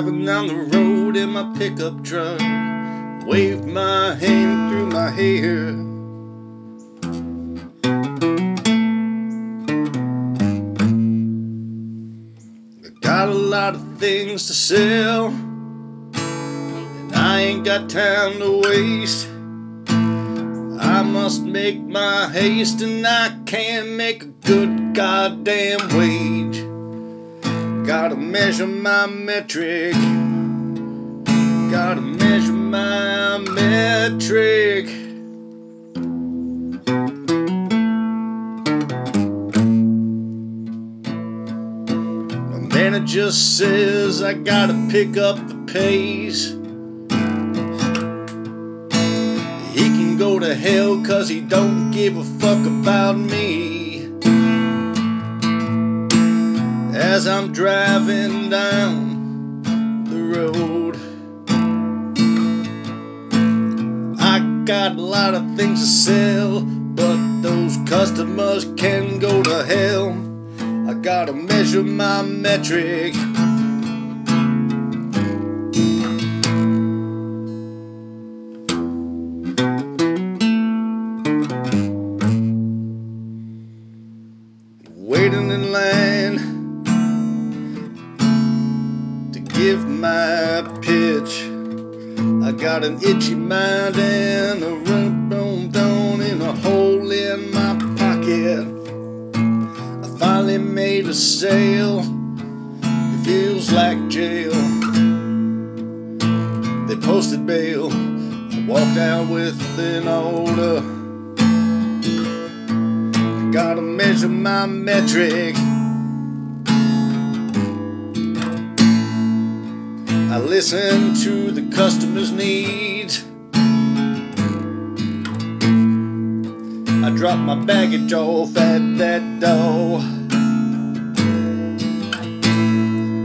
driving down the road in my pickup truck, waved my hand through my hair. I got a lot of things to sell, and I ain't got time to waste. I must make my haste, and I can't make a good goddamn wage. Gotta measure my metric, gotta measure my metric. My manager says I gotta pick up the pace. He can go to hell, cause he don't give a fuck about me. As I'm driving down the road, I got a lot of things to sell, but those customers can go to hell. I gotta measure my metric. Waiting in line to give my pitch, I got an itchy mind and a run down in a hole in my pocket. I finally made a sale, it feels like jail. They posted bail, I walked out with an order. I gotta measure my metric. I listen to the customer's needs. I drop my baggage off at that door,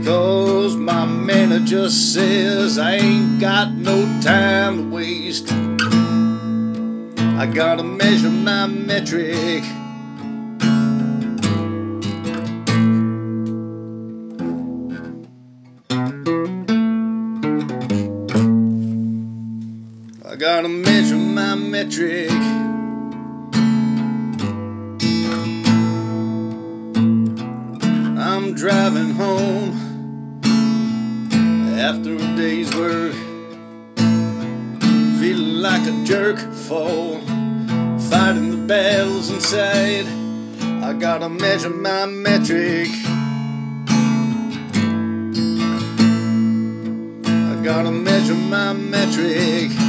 cause my manager says I ain't got no time to waste. I gotta measure my metric. I gotta measure my metric. I'm driving home after a day's work, feeling like a jerk for fighting the battles inside. I gotta measure my metric. I gotta measure my metric.